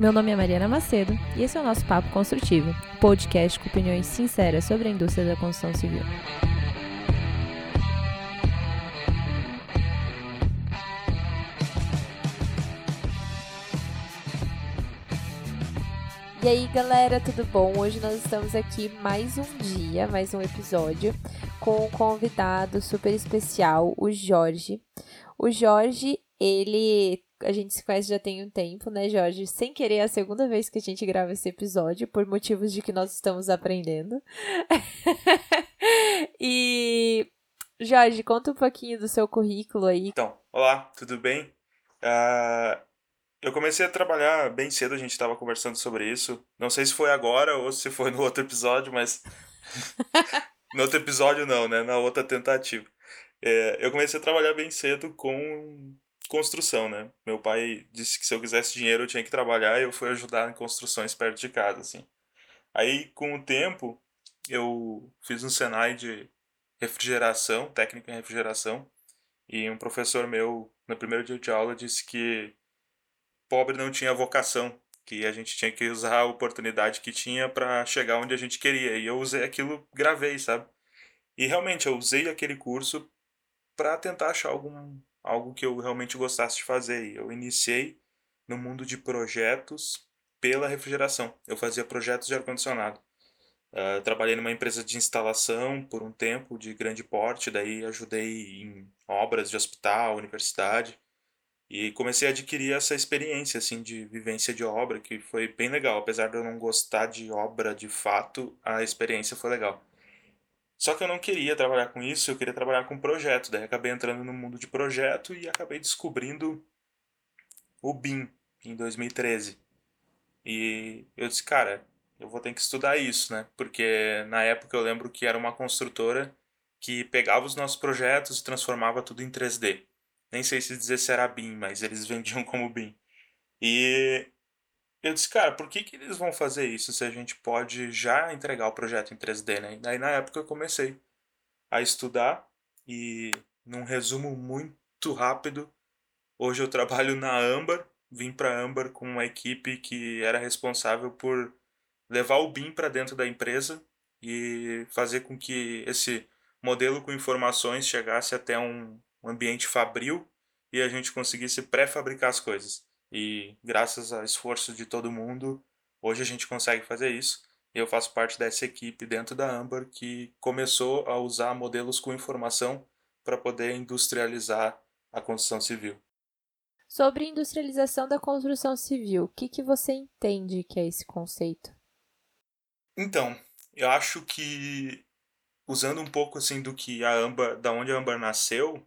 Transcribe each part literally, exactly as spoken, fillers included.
Meu nome é Mariana Macedo e esse é o nosso Papo Construtivo, podcast com opiniões sinceras sobre a indústria da construção civil. E aí galera, tudo bom? Hoje nós estamos aqui mais um dia, mais um episódio, com um convidado super especial, o Jorge. O Jorge, ele... a gente se conhece já tem um tempo, né, Jorge? Sem querer, é a segunda vez que a gente grava esse episódio, por motivos de que nós estamos aprendendo. E, Jorge, conta um pouquinho do seu currículo aí. Então, olá, tudo bem? Uh, eu comecei a trabalhar bem cedo, a gente estava conversando sobre isso. Não sei se foi agora ou se foi no outro episódio, mas... no outro episódio não, né? Na outra tentativa. É, eu comecei a trabalhar bem cedo com... construção, né? Meu pai disse que se eu quisesse dinheiro eu tinha que trabalhar e eu fui ajudar em construções perto de casa, assim. Aí, com o tempo, eu fiz um SENAI de refrigeração, técnica em refrigeração, e um professor meu, no primeiro dia de aula, disse que pobre não tinha vocação, que a gente tinha que usar a oportunidade que tinha para chegar onde a gente queria. E eu usei aquilo, gravei, sabe? E realmente, eu usei aquele curso para tentar achar algum... algo que eu realmente gostasse de fazer. Eu iniciei no mundo de projetos pela refrigeração. Eu fazia projetos de ar-condicionado. Uh, trabalhei numa empresa de instalação por um tempo, de grande porte. Daí ajudei em obras de hospital, universidade. E comecei a adquirir essa experiência assim, de vivência de obra, que foi bem legal. Apesar de eu não gostar de obra de fato, a experiência foi legal. Só que eu não queria trabalhar com isso, eu queria trabalhar com projeto. Daí acabei entrando no mundo de projeto e acabei descobrindo o BIM em dois mil e treze. E eu disse, cara, eu vou ter que estudar isso, né? Porque na época eu lembro que era uma construtora que pegava os nossos projetos e transformava tudo em três D. Nem sei se dizer se era BIM, mas eles vendiam como BIM. E eu disse, cara, por que que eles vão fazer isso se a gente pode já entregar o projeto em três D, né? Daí na época eu comecei a estudar e, num resumo muito rápido, hoje eu trabalho na Âmbar, vim para Âmbar com uma equipe que era responsável por levar o BIM para dentro da empresa e fazer com que esse modelo com informações chegasse até um ambiente fabril e a gente conseguisse pré-fabricar as coisas. E graças ao esforço de todo mundo, hoje a gente consegue fazer isso. Eu faço parte dessa equipe dentro da Âmbar que começou a usar modelos com informação para poder industrializar a construção civil. Sobre industrialização da construção civil, o que que você entende que é esse conceito? Então, eu acho que, usando um pouco assim, do que a Âmbar, da onde a Âmbar nasceu,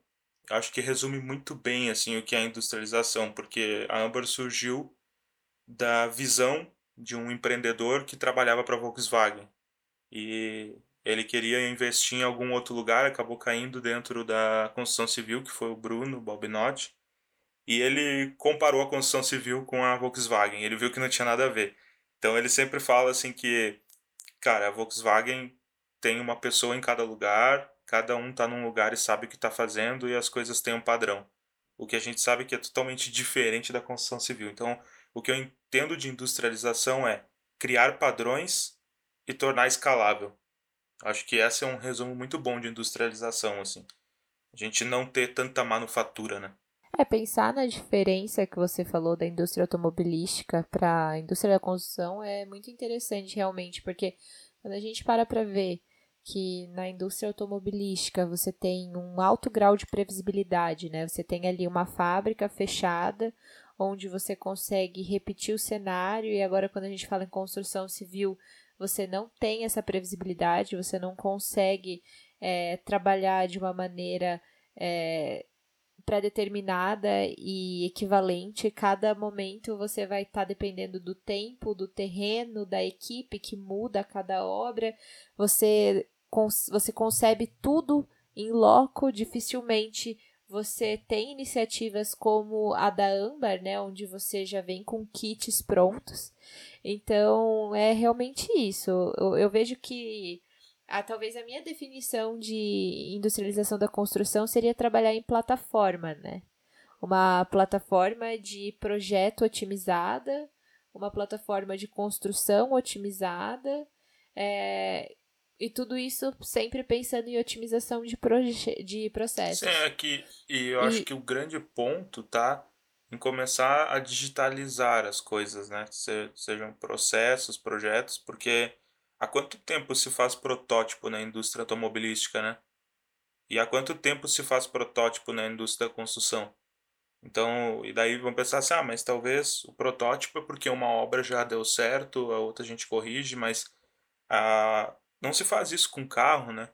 acho que resume muito bem assim, o que é a industrialização, porque a Âmbar surgiu da visão de um empreendedor que trabalhava para a Volkswagen. E ele queria investir em algum outro lugar, acabou caindo dentro da construção civil, que foi o Bruno Balbinoti. E ele comparou a construção civil com a Volkswagen, ele viu que não tinha nada a ver. Então ele sempre fala assim que, cara, a Volkswagen tem uma pessoa em cada lugar, cada um está num lugar e sabe o que está fazendo e as coisas têm um padrão. O que a gente sabe que é totalmente diferente da construção civil. Então, o que eu entendo de industrialização é criar padrões e tornar escalável. Acho que esse é um resumo muito bom de industrialização, assim. A gente não ter tanta manufatura, né? É, pensar na diferença que você falou da indústria automobilística para a indústria da construção é muito interessante, realmente, porque quando a gente para para ver que na indústria automobilística você tem um alto grau de previsibilidade, né? Você tem ali uma fábrica fechada, onde você consegue repetir o cenário, e agora quando a gente fala em construção civil, você não tem essa previsibilidade, você não consegue é, trabalhar de uma maneira é, pré-determinada e equivalente. Cada momento você vai estar tá dependendo do tempo, do terreno, da equipe que muda a cada obra, você... Você concebe tudo em loco, dificilmente você tem iniciativas como a da Âmbar, né, onde você já vem com kits prontos. Então, é realmente isso. Eu, eu vejo que ah, talvez a minha definição de industrialização da construção seria trabalhar em plataforma, né? Uma plataforma de projeto otimizada, uma plataforma de construção otimizada, é, e tudo isso sempre pensando em otimização de, proje- de processos. É, que, e eu e... acho que o grande ponto tá em começar a digitalizar as coisas, né? Se, sejam processos, projetos, porque há quanto tempo se faz protótipo na indústria automobilística, né? E há quanto tempo se faz protótipo na indústria da construção? Então, e daí vão pensar assim, ah, mas talvez o protótipo é porque uma obra já deu certo, a outra a gente corrige, mas a... não se faz isso com carro, né?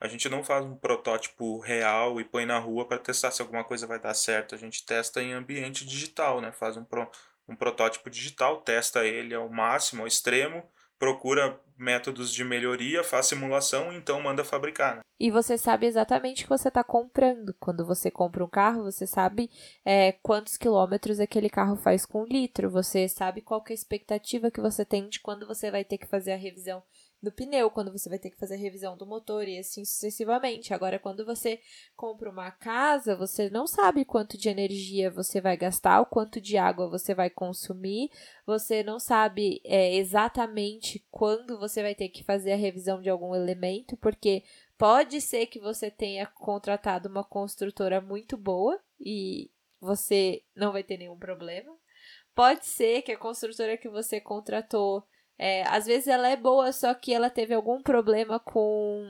A gente não faz um protótipo real e põe na rua para testar se alguma coisa vai dar certo. A gente testa em ambiente digital, né? Faz um, pro... um protótipo digital, testa ele ao máximo, ao extremo, procura métodos de melhoria, faz simulação e então manda fabricar, né? E você sabe exatamente o que você está comprando. Quando você compra um carro, você sabe é, quantos quilômetros aquele carro faz com litro. Você sabe qual que é a expectativa que você tem de quando você vai ter que fazer a revisão do pneu, quando você vai ter que fazer a revisão do motor e assim sucessivamente. Agora, quando você compra uma casa, você não sabe quanto de energia você vai gastar, o quanto de água você vai consumir, você não sabe é, exatamente quando você vai ter que fazer a revisão de algum elemento, porque pode ser que você tenha contratado uma construtora muito boa e você não vai ter nenhum problema. Pode ser que a construtora que você contratou É, às vezes ela é boa, só que ela teve algum problema com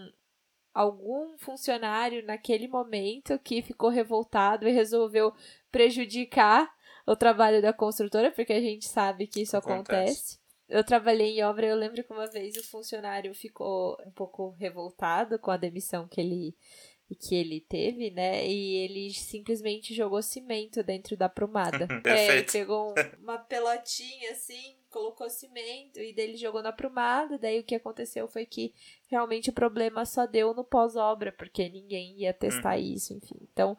algum funcionário naquele momento que ficou revoltado e resolveu prejudicar o trabalho da construtora, porque a gente sabe que isso acontece. acontece. Eu trabalhei em obra e eu lembro que uma vez o funcionário ficou um pouco revoltado com a demissão que ele, que ele teve, né? E ele simplesmente jogou cimento dentro da prumada. é, ele pegou uma pelotinha assim, colocou cimento e daí ele jogou na prumada. Daí o que aconteceu foi que realmente o problema só deu no pós-obra, porque ninguém ia testar hum. isso, enfim. Então,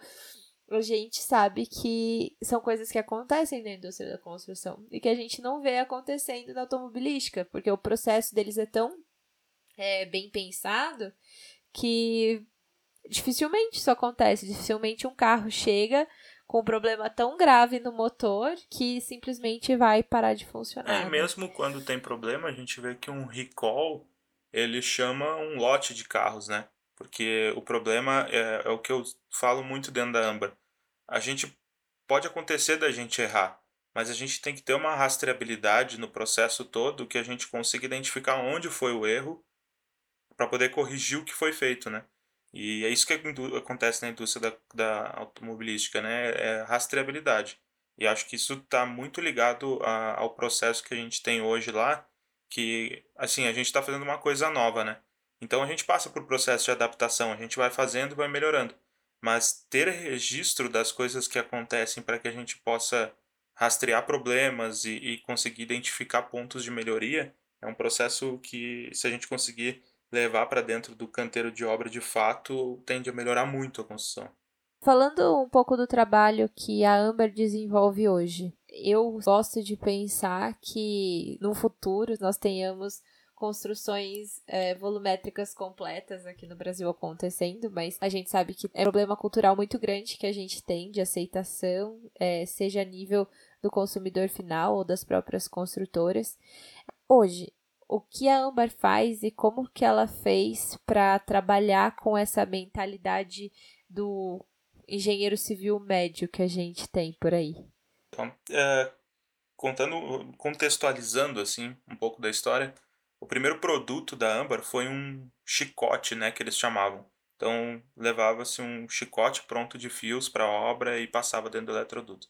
a gente sabe que são coisas que acontecem na indústria da construção e que a gente não vê acontecendo na automobilística, porque o processo deles é tão é, bem pensado que dificilmente isso acontece. Dificilmente um carro chega com um problema tão grave no motor que simplesmente vai parar de funcionar. É, né? Mesmo quando tem problema, a gente vê que um recall, ele chama um lote de carros, né? Porque o problema é, é o que eu falo muito dentro da Âmbar. A gente pode acontecer da gente errar, mas a gente tem que ter uma rastreabilidade no processo todo que a gente consiga identificar onde foi o erro para poder corrigir o que foi feito, né? E é isso que acontece na indústria da, da automobilística, né? É rastreabilidade. E acho que isso está muito ligado a, ao processo que a gente tem hoje lá, que, assim, a gente está fazendo uma coisa nova, né? Então, a gente passa por processo de adaptação, a gente vai fazendo e vai melhorando. Mas ter registro das coisas que acontecem para que a gente possa rastrear problemas e, e conseguir identificar pontos de melhoria é um processo que, se a gente conseguir levar para dentro do canteiro de obra, de fato, tende a melhorar muito a construção. Falando um pouco do trabalho que a Âmbar desenvolve hoje, eu gosto de pensar que no futuro nós tenhamos construções é, volumétricas completas aqui no Brasil acontecendo, mas a gente sabe que é um problema cultural muito grande que a gente tem de aceitação, é, seja a nível do consumidor final ou das próprias construtoras. Hoje, o que a Âmbar faz e como que ela fez para trabalhar com essa mentalidade do engenheiro civil médio que a gente tem por aí? Então, é, contando, contextualizando assim, um pouco da história, o primeiro produto da Âmbar foi um chicote, né, que eles chamavam. Então, levava-se um chicote pronto de fios para a obra e passava dentro do eletroduto.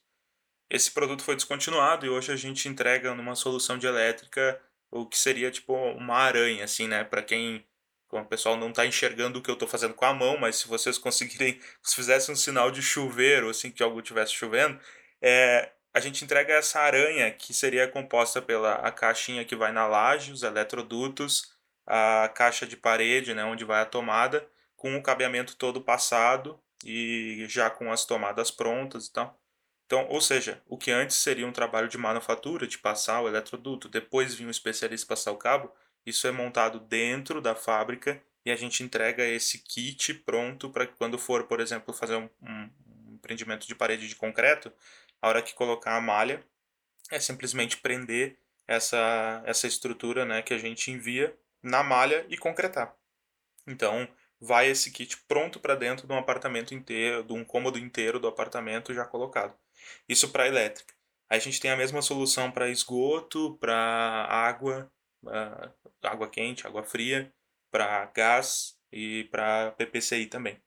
Esse produto foi descontinuado e hoje a gente entrega numa solução de elétrica o que seria tipo uma aranha, assim, né? Para quem, como o pessoal não tá enxergando o que eu tô fazendo com a mão, mas se vocês conseguirem, se fizesse um sinal de chuveiro, assim, que algo estivesse chovendo, é, a gente entrega essa aranha que seria composta pela a caixinha que vai na laje, os eletrodutos, a caixa de parede, né, onde vai a tomada, com o cabeamento todo passado e já com as tomadas prontas e tal. Então, ou seja, o que antes seria um trabalho de manufatura, de passar o eletroduto, depois vinha um especialista passar o cabo, isso é montado dentro da fábrica e a gente entrega esse kit pronto para que quando for, por exemplo, fazer um, um empreendimento de parede de concreto, a hora que colocar a malha, é simplesmente prender essa, essa estrutura, né, que a gente envia na malha e concretar. Então, vai esse kit pronto para dentro de um apartamento inteiro, de um cômodo inteiro do apartamento já colocado. Isso para elétrica. Aí a gente tem a mesma solução para esgoto, para água, água quente, água fria, para gás e para P P C I também.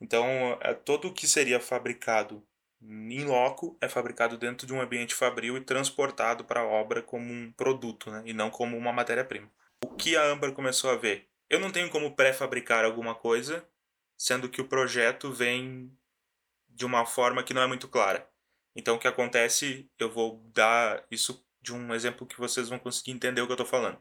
Então, todo o que seria fabricado em loco é fabricado dentro de um ambiente fabril e transportado para a obra como um produto, né? E não como uma matéria-prima. O que a Âmbar começou a ver? Eu não tenho como pré-fabricar alguma coisa, sendo que o projeto vem de uma forma que não é muito clara. Então, o que acontece, eu vou dar isso de um exemplo que vocês vão conseguir entender o que eu estou falando.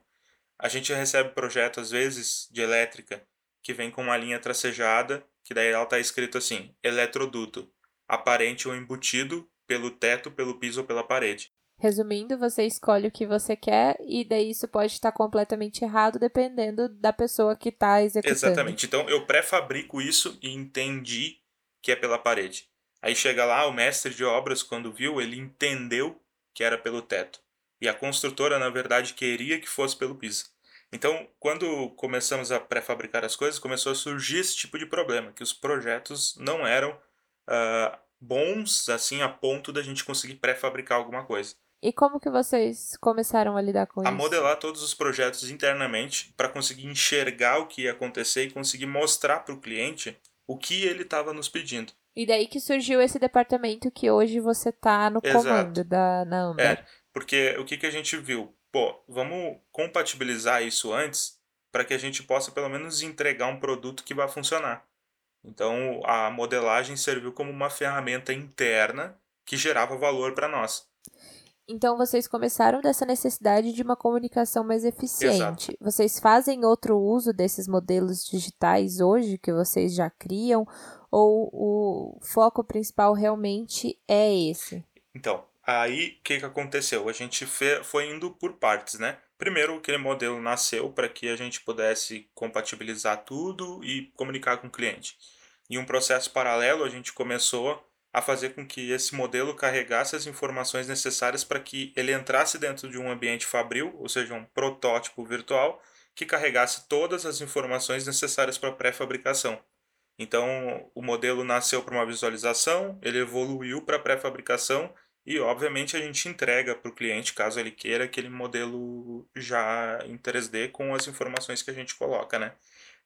A gente recebe projeto, às vezes, de elétrica, que vem com uma linha tracejada, que daí ela está escrito assim, eletroduto, aparente ou embutido pelo teto, pelo piso ou pela parede. Resumindo, você escolhe o que você quer e daí isso pode estar completamente errado dependendo da pessoa que está executando. Exatamente. Então, eu pré-fabrico isso e entendi que é pela parede. Aí chega lá, o mestre de obras, quando viu, ele entendeu que era pelo teto. E a construtora, na verdade, queria que fosse pelo piso. Então, quando começamos a pré-fabricar as coisas, começou a surgir esse tipo de problema, que os projetos não eram uh, bons, assim, a ponto da gente conseguir pré-fabricar alguma coisa. E como que vocês começaram a lidar com a isso? A modelar todos os projetos internamente para conseguir enxergar o que ia acontecer e conseguir mostrar para o cliente o que ele estava nos pedindo. E daí que surgiu esse departamento que hoje você está no comando da Âmbar. É, porque o que, que a gente viu? Pô, vamos compatibilizar isso antes para que a gente possa pelo menos entregar um produto que vai funcionar. Então, a modelagem serviu como uma ferramenta interna que gerava valor para nós. Então, vocês começaram dessa necessidade de uma comunicação mais eficiente. Exato. Vocês fazem outro uso desses modelos digitais hoje que vocês já criam? Ou o foco principal realmente é esse? Então, aí o que, que aconteceu? A gente fe- foi indo por partes, né? Primeiro, aquele modelo nasceu para que a gente pudesse compatibilizar tudo e comunicar com o cliente. Em um processo paralelo, a gente começou a fazer com que esse modelo carregasse as informações necessárias para que ele entrasse dentro de um ambiente fabril, ou seja, um protótipo virtual, que carregasse todas as informações necessárias para a pré-fabricação. Então, o modelo nasceu para uma visualização, ele evoluiu para a pré-fabricação e, obviamente, a gente entrega para o cliente, caso ele queira, aquele modelo já em três D com as informações que a gente coloca, né?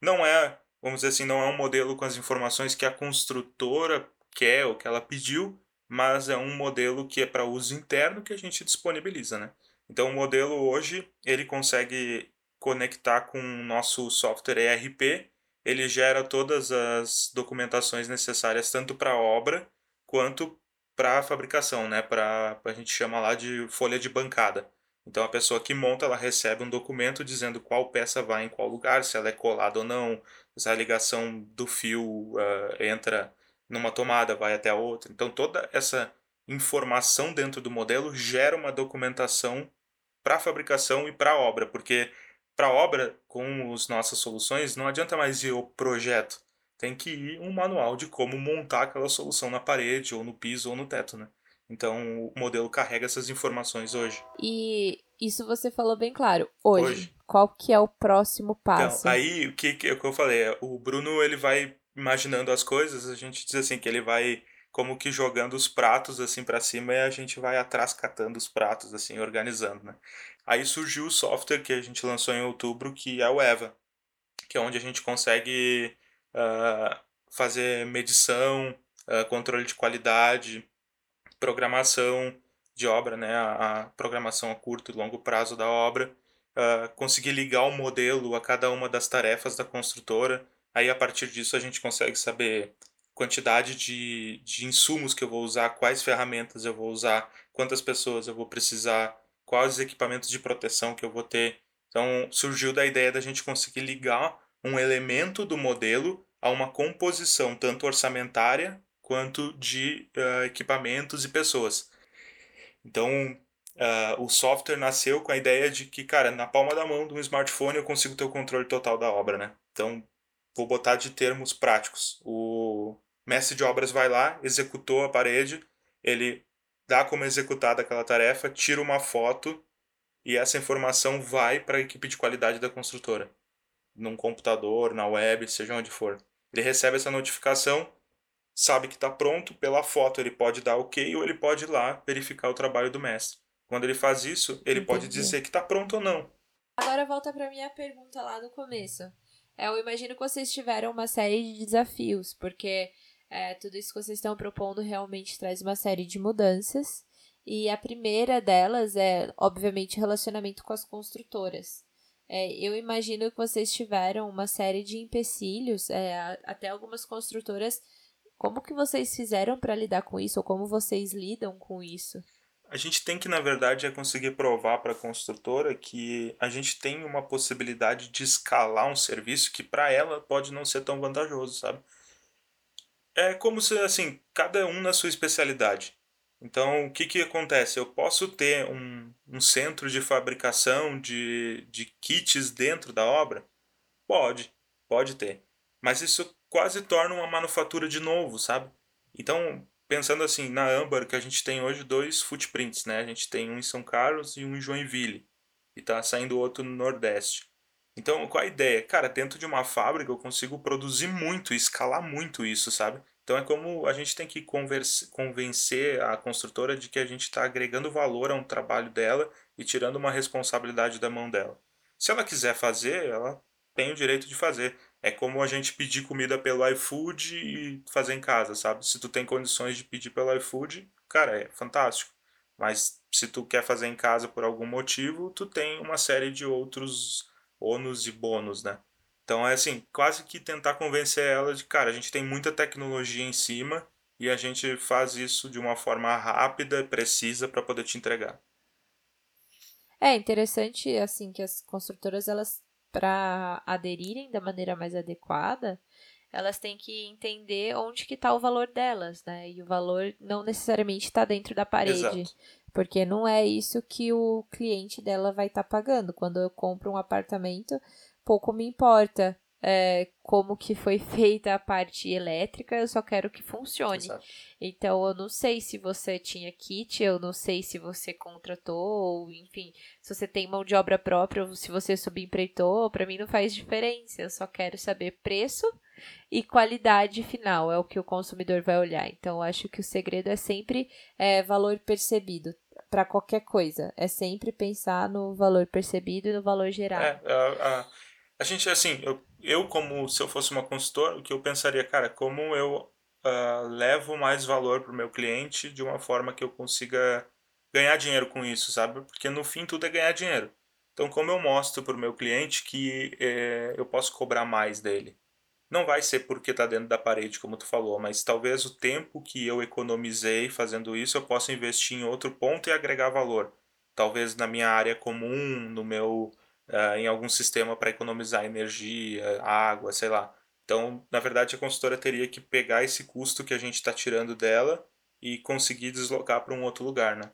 Não é, vamos dizer assim, não é um modelo com as informações que a construtora quer ou que ela pediu, mas é um modelo que é para uso interno que a gente disponibiliza, né? Então, o modelo hoje, ele consegue conectar com o nosso software E R P, ele gera todas as documentações necessárias, tanto para a obra quanto para a fabricação, né? Para a gente chama lá de folha de bancada. Então, a pessoa que monta, ela recebe um documento dizendo qual peça vai em qual lugar, se ela é colada ou não, se a ligação do fio uh, entra numa tomada, vai até a outra. Então, toda essa informação dentro do modelo gera uma documentação para a fabricação e para a obra, porque para a obra, com as nossas soluções, não adianta mais ir ao projeto. Tem que ir um manual de como montar aquela solução na parede, ou no piso, ou no teto, né? Então, o modelo carrega essas informações hoje. E isso você falou bem claro. Hoje, hoje. Qual que é o próximo passo? Então, aí, o que, que eu falei, o Bruno ele vai imaginando as coisas, a gente diz assim, que ele vai como que jogando os pratos assim para cima e a gente vai atrás catando os pratos, assim, organizando, né? Aí surgiu o software que a gente lançou em outubro, que é o EVA, que é onde a gente consegue uh, fazer medição, uh, controle de qualidade, programação de obra, né? a, a programação a curto e longo prazo da obra, uh, conseguir ligar o modelo a cada uma das tarefas da construtora. Aí, a partir disso, a gente consegue saber quantidade de, de insumos que eu vou usar, quais ferramentas eu vou usar, quantas pessoas eu vou precisar, quais equipamentos de proteção que eu vou ter. Então, surgiu da ideia da gente conseguir ligar um elemento do modelo a uma composição, tanto orçamentária quanto de uh, equipamentos e pessoas. Então, uh, o software nasceu com a ideia de que, cara, na palma da mão de um smartphone eu consigo ter o controle total da obra, né? Então, vou botar de termos práticos. O mestre de obras vai lá, executou a parede, ele dá como executada aquela tarefa, tira uma foto e essa informação vai para a equipe de qualidade da construtora, num computador, na web, seja onde for. Ele recebe essa notificação, sabe que está pronto, pela foto ele pode dar ok ou ele pode ir lá verificar o trabalho do mestre. Quando ele faz isso, ele Entendi. Pode dizer que está pronto ou não. Agora volta para a minha pergunta lá no começo. Eu imagino que vocês tiveram uma série de desafios, porque é, tudo isso que vocês estão propondo realmente traz uma série de mudanças. E a primeira delas é, obviamente, relacionamento com as construtoras. É, eu imagino que vocês tiveram uma série de empecilhos, é, até algumas construtoras. Como que vocês fizeram para lidar com isso? Ou como vocês lidam com isso? A gente tem que, na verdade, é conseguir provar para a construtora que a gente tem uma possibilidade de escalar um serviço que para ela pode não ser tão vantajoso, sabe? É como se, assim, cada um na sua especialidade. Então, o que que acontece? Eu posso ter um, um centro de fabricação de, de kits dentro da obra? Pode, pode ter. Mas isso quase torna uma manufatura de novo, sabe? Então, pensando assim, na Âmbar, que a gente tem hoje dois footprints, né? A gente tem um em São Carlos e um em Joinville. E tá saindo outro no Nordeste. Então, qual a ideia? Cara, dentro de uma fábrica eu consigo produzir muito, escalar muito isso, sabe? Então é como a gente tem que converse, convencer a construtora de que a gente está agregando valor a um trabalho dela e tirando uma responsabilidade da mão dela. Se ela quiser fazer, ela tem o direito de fazer. É como a gente pedir comida pelo iFood e fazer em casa, sabe? Se tu tem condições de pedir pelo iFood, cara, é fantástico. Mas se tu quer fazer em casa por algum motivo, tu tem uma série de outros ônus e bônus, né? Então é assim, quase que tentar convencer ela de, cara, a gente tem muita tecnologia em cima e a gente faz isso de uma forma rápida e precisa para poder te entregar. É interessante, assim, que as construtoras, elas, para aderirem da maneira mais adequada, elas têm que entender onde que está o valor delas, né? E o valor não necessariamente está dentro da parede. Exato. Porque não é isso que o cliente dela vai estar tá pagando. Quando eu compro um apartamento, pouco me importa é, como que foi feita a parte elétrica, eu só quero que funcione. Exato. Então, eu não sei se você tinha kit, eu não sei se você contratou, ou, enfim, se você tem mão de obra própria, ou se você subempreitou, para mim não faz diferença, eu só quero saber preço e qualidade final, é o que o consumidor vai olhar. Então, eu acho que o segredo é sempre é, valor percebido. Para qualquer coisa, é sempre pensar no valor percebido e no valor gerado. É, a, a, a gente, assim, eu, eu como se eu fosse uma consultora, o que eu pensaria, cara, como eu uh, levo mais valor para o meu cliente de uma forma que eu consiga ganhar dinheiro com isso, sabe? Porque no fim tudo é ganhar dinheiro. Então, como eu mostro para o meu cliente que eh, eu posso cobrar mais dele? Não vai ser porque está dentro da parede, como tu falou, mas talvez o tempo que eu economizei fazendo isso eu possa investir em outro ponto e agregar valor. Talvez na minha área comum, no meu, uh, em algum sistema para economizar energia, água, sei lá. Então, na verdade, a consultora teria que pegar esse custo que a gente está tirando dela e conseguir deslocar para um outro lugar, né?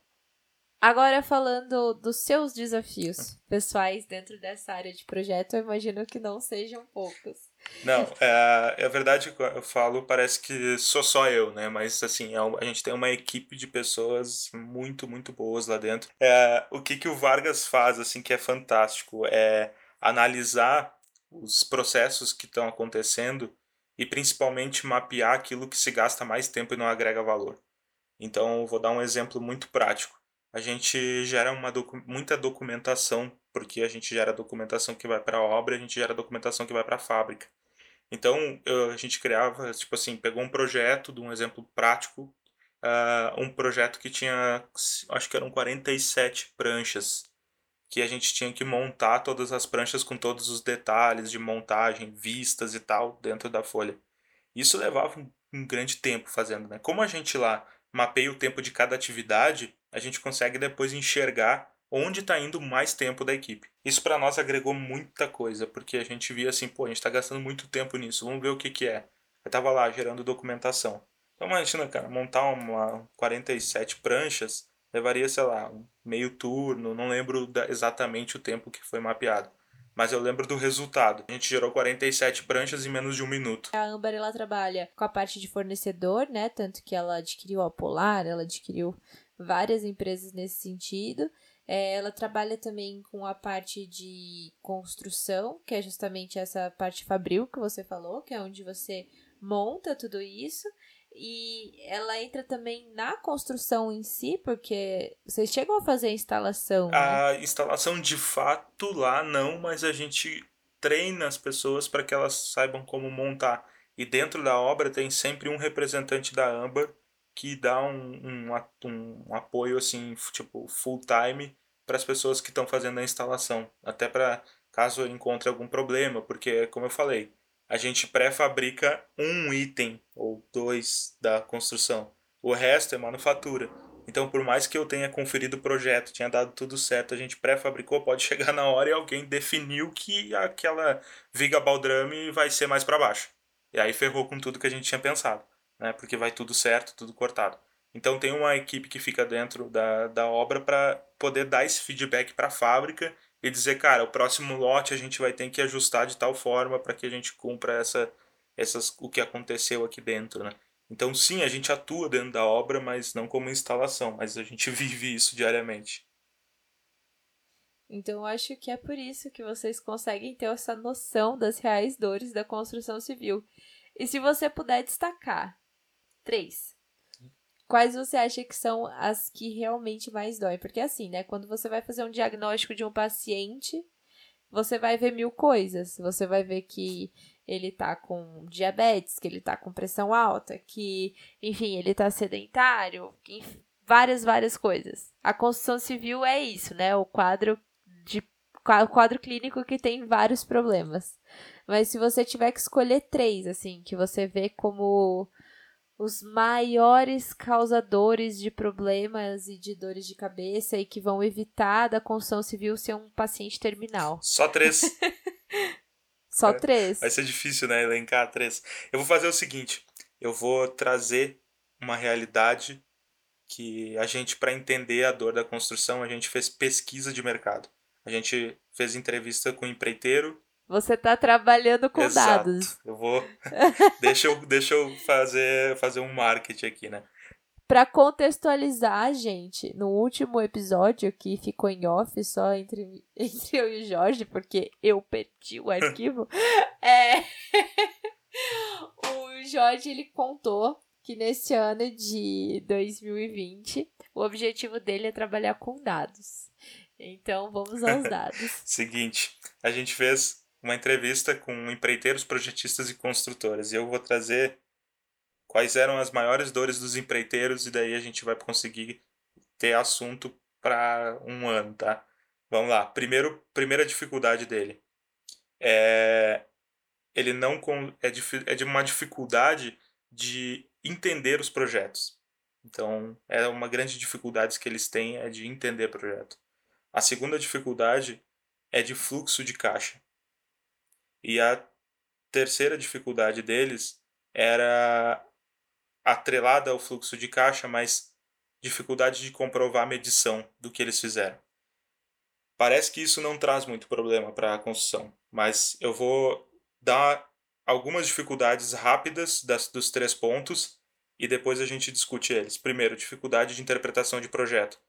Agora, falando dos seus desafios pessoais dentro dessa área de projeto, eu imagino que não sejam poucos. Não, é, é verdade, eu falo, parece que sou só eu, né? Mas, assim, a gente tem uma equipe de pessoas muito, muito boas lá dentro. É, o que, que o Vargas faz, assim, que é fantástico, é analisar os processos que estão acontecendo e, principalmente, mapear aquilo que se gasta mais tempo e não agrega valor. Então, vou dar um exemplo muito prático. A gente gera uma docu- muita documentação, porque a gente gera documentação que vai para a obra, a gente gera documentação que vai para a fábrica. Então, eu, a gente criava, tipo assim, pegou um projeto, de um exemplo prático, uh, um projeto que tinha, acho que eram quarenta e sete pranchas, que a gente tinha que montar todas as pranchas com todos os detalhes de montagem, vistas e tal, dentro da folha. Isso levava um, um grande tempo fazendo, né? Como a gente lá mapeia o tempo de cada atividade, a gente consegue depois enxergar onde está indo mais tempo da equipe. Isso para nós agregou muita coisa, porque a gente via assim, pô, a gente está gastando muito tempo nisso, vamos ver o que, que é. Eu estava lá gerando documentação. Então imagina, cara, montar uma quarenta e sete pranchas levaria, sei lá, um meio turno, não lembro da, exatamente o tempo que foi mapeado. Mas eu lembro do resultado. A gente gerou quarenta e sete pranchas em menos de um minuto. A Âmbar, ela trabalha com a parte de fornecedor, né? Tanto que ela adquiriu a Polar, ela adquiriu várias empresas nesse sentido. É, ela trabalha também com a parte de construção, que é justamente essa parte fabril que você falou, que é onde você monta tudo isso. E ela entra também na construção em si, porque vocês chegam a fazer a instalação, né? A instalação de fato lá não, mas a gente treina as pessoas para que elas saibam como montar. E dentro da obra tem sempre um representante da Âmbar que dá um, um, um apoio assim, tipo, full time para as pessoas que estão fazendo a instalação. Até para caso encontre algum problema, porque como eu falei, a gente pré-fabrica um item ou dois da construção. O resto é manufatura. Então, por mais que eu tenha conferido o projeto, tinha dado tudo certo, a gente pré-fabricou, pode chegar na hora e alguém definiu que aquela viga baldrame vai ser mais para baixo. E aí ferrou com tudo que a gente tinha pensado, né? Porque vai tudo certo, tudo cortado. Então, tem uma equipe que fica dentro da, da obra para poder dar esse feedback para a fábrica e dizer, cara, o próximo lote a gente vai ter que ajustar de tal forma para que a gente cumpra essa, essas, o que aconteceu aqui dentro, né? Então, sim, a gente atua dentro da obra, mas não como instalação, mas a gente vive isso diariamente. Então, eu acho que é por isso que vocês conseguem ter essa noção das reais dores da construção civil. E se você puder destacar três, quais você acha que são as que realmente mais dói? Porque assim, né? Quando você vai fazer um diagnóstico de um paciente, você vai ver mil coisas. Você vai ver que ele tá com diabetes, que ele tá com pressão alta, que, enfim, ele tá sedentário, enfim, várias, várias coisas. A construção civil é isso, né? O quadro, de, quadro clínico que tem vários problemas. Mas se você tiver que escolher três, assim, que você vê como os maiores causadores de problemas e de dores de cabeça e que vão evitar da construção civil ser um paciente terminal. Só três. Só é, três. Vai ser difícil, né, elencar três. Eu vou fazer o seguinte, eu vou trazer uma realidade que a gente, para entender a dor da construção, a gente fez pesquisa de mercado. A gente fez entrevista com o empreiteiro. Você está trabalhando com Exato. Dados. Eu vou. deixa eu, deixa eu fazer, fazer um marketing aqui, né? Para contextualizar, gente, no último episódio que ficou em off só entre, entre eu e o Jorge, porque eu perdi o arquivo, é... o Jorge ele contou que nesse ano de dois mil e vinte o objetivo dele é trabalhar com dados. Então vamos aos dados. Seguinte, a gente fez uma entrevista com empreiteiros, projetistas e construtoras. E eu vou trazer quais eram as maiores dores dos empreiteiros e daí a gente vai conseguir ter assunto para um ano, tá? Vamos lá. Primeiro, primeira dificuldade dele. É, ele não é, dif, é de uma dificuldade de entender os projetos. Então, é uma grande dificuldade que eles têm é de entender projeto. A segunda dificuldade é de fluxo de caixa. E a terceira dificuldade deles era atrelada ao fluxo de caixa, mas dificuldade de comprovar a medição do que eles fizeram. Parece que isso não traz muito problema para a construção, mas eu vou dar algumas dificuldades rápidas das, dos três pontos e depois a gente discute eles. Primeiro, dificuldade de interpretação de projeto.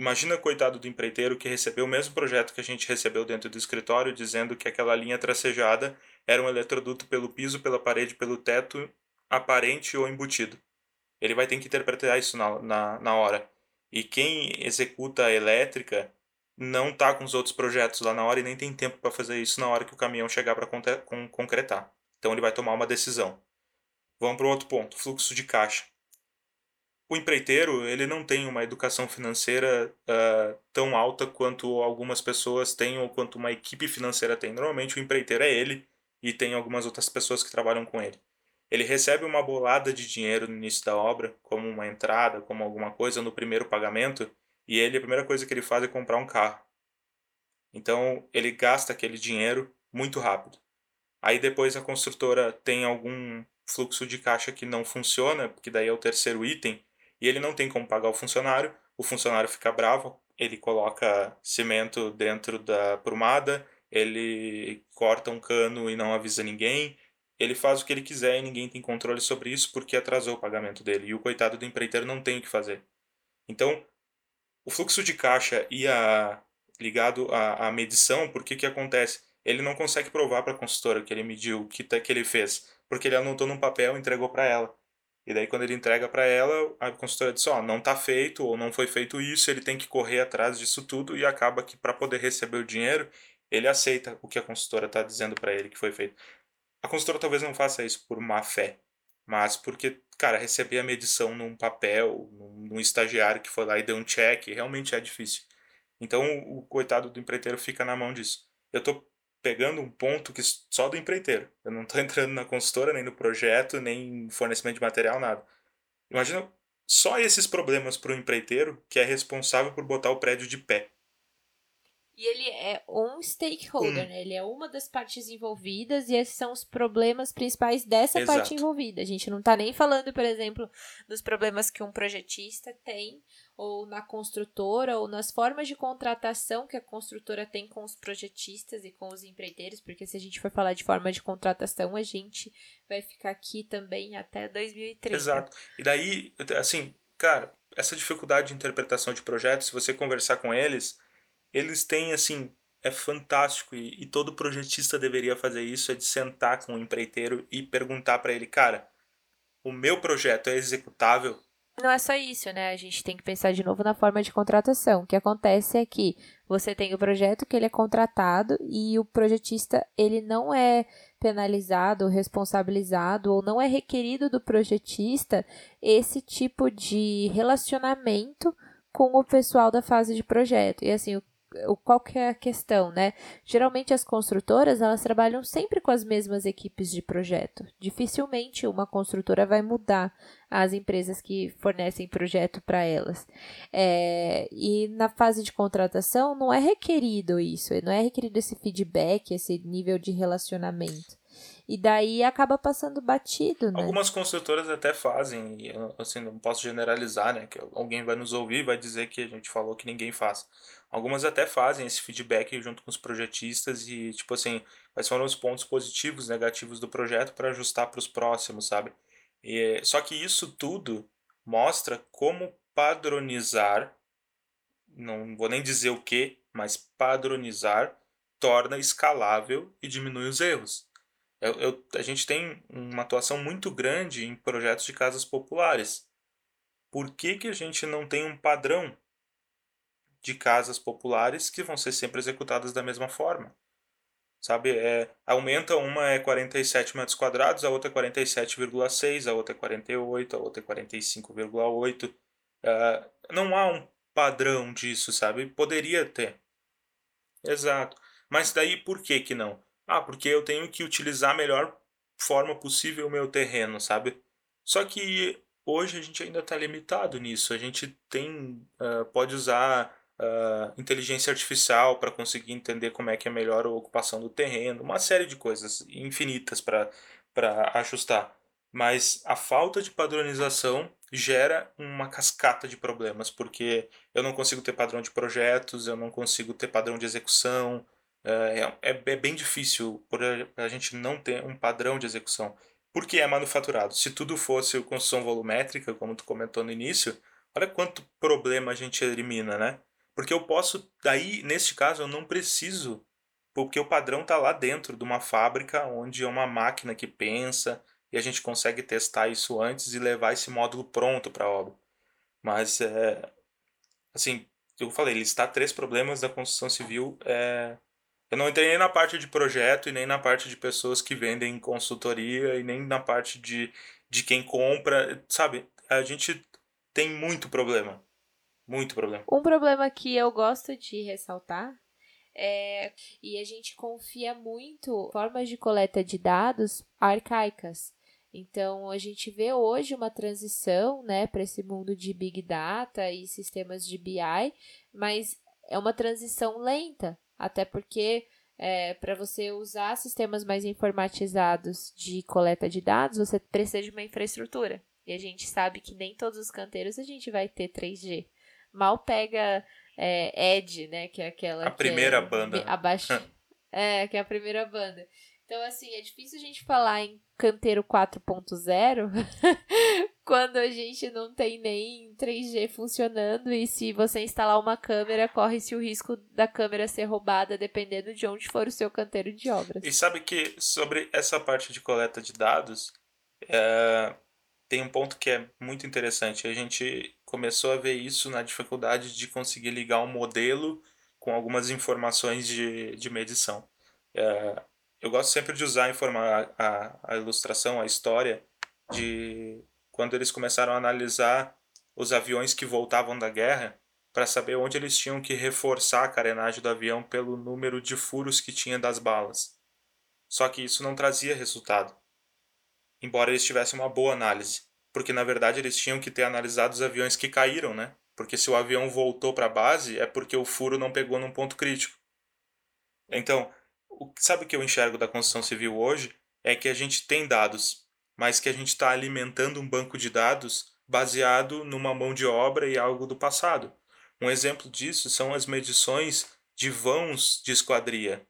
Imagina, coitado do empreiteiro que recebeu o mesmo projeto que a gente recebeu dentro do escritório, dizendo que aquela linha tracejada era um eletroduto pelo piso, pela parede, pelo teto, aparente ou embutido. Ele vai ter que interpretar isso na, na, na hora. E quem executa a elétrica não está com os outros projetos lá na hora e nem tem tempo para fazer isso na hora que o caminhão chegar para con- concretar. Então ele vai tomar uma decisão. Vamos para o outro ponto, fluxo de caixa. O empreiteiro ele não tem uma educação financeira uh, tão alta quanto algumas pessoas têm ou quanto uma equipe financeira tem. Normalmente o empreiteiro é ele e tem algumas outras pessoas que trabalham com ele. Ele recebe uma bolada de dinheiro no início da obra, como uma entrada, como alguma coisa, no primeiro pagamento, e ele, a primeira coisa que ele faz é comprar um carro. Então ele gasta aquele dinheiro muito rápido. Aí depois a construtora tem algum fluxo de caixa que não funciona, porque daí é o terceiro item, e ele não tem como pagar o funcionário, o funcionário fica bravo, ele coloca cimento dentro da prumada, ele corta um cano e não avisa ninguém, ele faz o que ele quiser e ninguém tem controle sobre isso porque atrasou o pagamento dele, e o coitado do empreiteiro não tem o que fazer. Então, o fluxo de caixa e a, ligado à medição, por que que acontece? Ele não consegue provar para a consultora que ele mediu, que, que ele fez, porque ele anotou num papel e entregou para ela. E daí quando ele entrega para ela, a consultora diz, ó, oh, não tá feito ou não foi feito isso, ele tem que correr atrás disso tudo e acaba que para poder receber o dinheiro, ele aceita o que a consultora está dizendo para ele que foi feito. A consultora talvez não faça isso por má fé, mas porque, cara, receber a medição num papel, num estagiário que foi lá e deu um check, realmente é difícil. Então o coitado do empreiteiro fica na mão disso. Eu tô pegando um ponto que só do empreiteiro. Eu não estou entrando na consultora, nem no projeto, nem fornecimento de material, nada. Imagina só esses problemas para o empreiteiro que é responsável por botar o prédio de pé. E ele é um stakeholder, hum. né? Ele é uma das partes envolvidas e esses são os problemas principais dessa Exato. Parte envolvida. A gente não está nem falando, por exemplo, dos problemas que um projetista tem ou na construtora ou nas formas de contratação que a construtora tem com os projetistas e com os empreiteiros, porque se a gente for falar de forma de contratação, a gente vai ficar aqui também até dois mil e trinta. Exato. E daí, assim, cara, essa dificuldade de interpretação de projetos, se você conversar com eles... Eles têm, assim, é fantástico e, e todo projetista deveria fazer isso, é de sentar com o empreiteiro e perguntar para ele, cara, o meu projeto é executável? Não é só isso, né? A gente tem que pensar de novo na forma de contratação. O que acontece é que você tem o projeto que ele é contratado e o projetista, ele não é penalizado, responsabilizado ou não é requerido do projetista esse tipo de relacionamento com o pessoal da fase de projeto. E assim, o qual que é a questão, né? Geralmente as construtoras, elas trabalham sempre com as mesmas equipes de projeto. Dificilmente uma construtora vai mudar as empresas que fornecem projeto para elas. É, e na fase de contratação não é requerido isso, não é requerido esse feedback, esse nível de relacionamento. E daí acaba passando batido, né? Algumas construtoras até fazem, e eu, assim, não posso generalizar, né? Que alguém vai nos ouvir e vai dizer que a gente falou que ninguém faz. Algumas até fazem esse feedback junto com os projetistas e, tipo assim, quais foram os pontos positivos, negativos do projeto para ajustar para os próximos, sabe? E, só que isso tudo mostra como padronizar, não vou nem dizer o quê, mas padronizar torna escalável e diminui os erros. Eu, eu, a gente tem uma atuação muito grande em projetos de casas populares. Por que que a gente não tem um padrão de casas populares que vão ser sempre executadas da mesma forma? Sabe, é, aumenta, uma é quarenta e sete metros quadrados, a outra é quarenta e sete vírgula seis, a outra é quarenta e oito, a outra é quarenta e cinco vírgula oito. Uh, não há um padrão disso, sabe? Poderia ter. Exato. Mas daí por que que não? Ah, porque eu tenho que utilizar a melhor forma possível o meu terreno, sabe? Só que hoje a gente ainda está limitado nisso. A gente tem, uh, pode usar uh, inteligência artificial para conseguir entender como é que é melhor a ocupação do terreno. Uma série de coisas infinitas para para ajustar. Mas a falta de padronização gera uma cascata de problemas, porque eu não consigo ter padrão de projetos, eu não consigo ter padrão de execução. É, é, é bem difícil por a gente não ter um padrão de execução, porque é manufaturado. Se tudo fosse construção volumétrica, como tu comentou no início, olha quanto problema a gente elimina, né? Porque eu posso, daí, neste caso, eu não preciso, porque o padrão está lá dentro de uma fábrica onde é uma máquina que pensa e a gente consegue testar isso antes e levar esse módulo pronto para a obra. Mas, é, assim, eu falei, listar três problemas da construção civil é... Eu não entrei nem na parte de projeto e nem na parte de pessoas que vendem consultoria e nem na parte de, de quem compra, sabe? A gente tem muito problema, muito problema. Um problema que eu gosto de ressaltar é e a gente confia muito em formas de coleta de dados arcaicas. Então, a gente vê hoje uma transição, né, para esse mundo de Big Data e sistemas de B I, mas é uma transição lenta. Até porque, é, para você usar sistemas mais informatizados de coleta de dados, você precisa de uma infraestrutura. E a gente sabe que nem todos os canteiros a gente vai ter três G. Mal pega é, Edge, né? Que é aquela... A que primeira é, banda. Abaixo, é, que é a primeira banda. Então, assim, é difícil a gente falar em canteiro quatro ponto zero quando a gente não tem nem três G funcionando, e se você instalar uma câmera, corre-se o risco da câmera ser roubada, dependendo de onde for o seu canteiro de obras. E sabe que sobre essa parte de coleta de dados, é, tem um ponto que é muito interessante. A gente começou a ver isso na dificuldade de conseguir ligar um modelo com algumas informações de, de medição. É, eu gosto sempre de usar informa- a, a ilustração, a história, de quando eles começaram a analisar os aviões que voltavam da guerra para saber onde eles tinham que reforçar a carenagem do avião pelo número de furos que tinha das balas. Só que isso não trazia resultado, embora eles tivessem uma boa análise, porque na verdade eles tinham que ter analisado os aviões que caíram, né? Porque se o avião voltou para a base é porque o furo não pegou num ponto crítico. Então, sabe o que eu enxergo da construção civil hoje? É que a gente tem dados, mas que a gente está alimentando um banco de dados baseado numa mão de obra e algo do passado. Um exemplo disso são as medições de vãos de esquadria,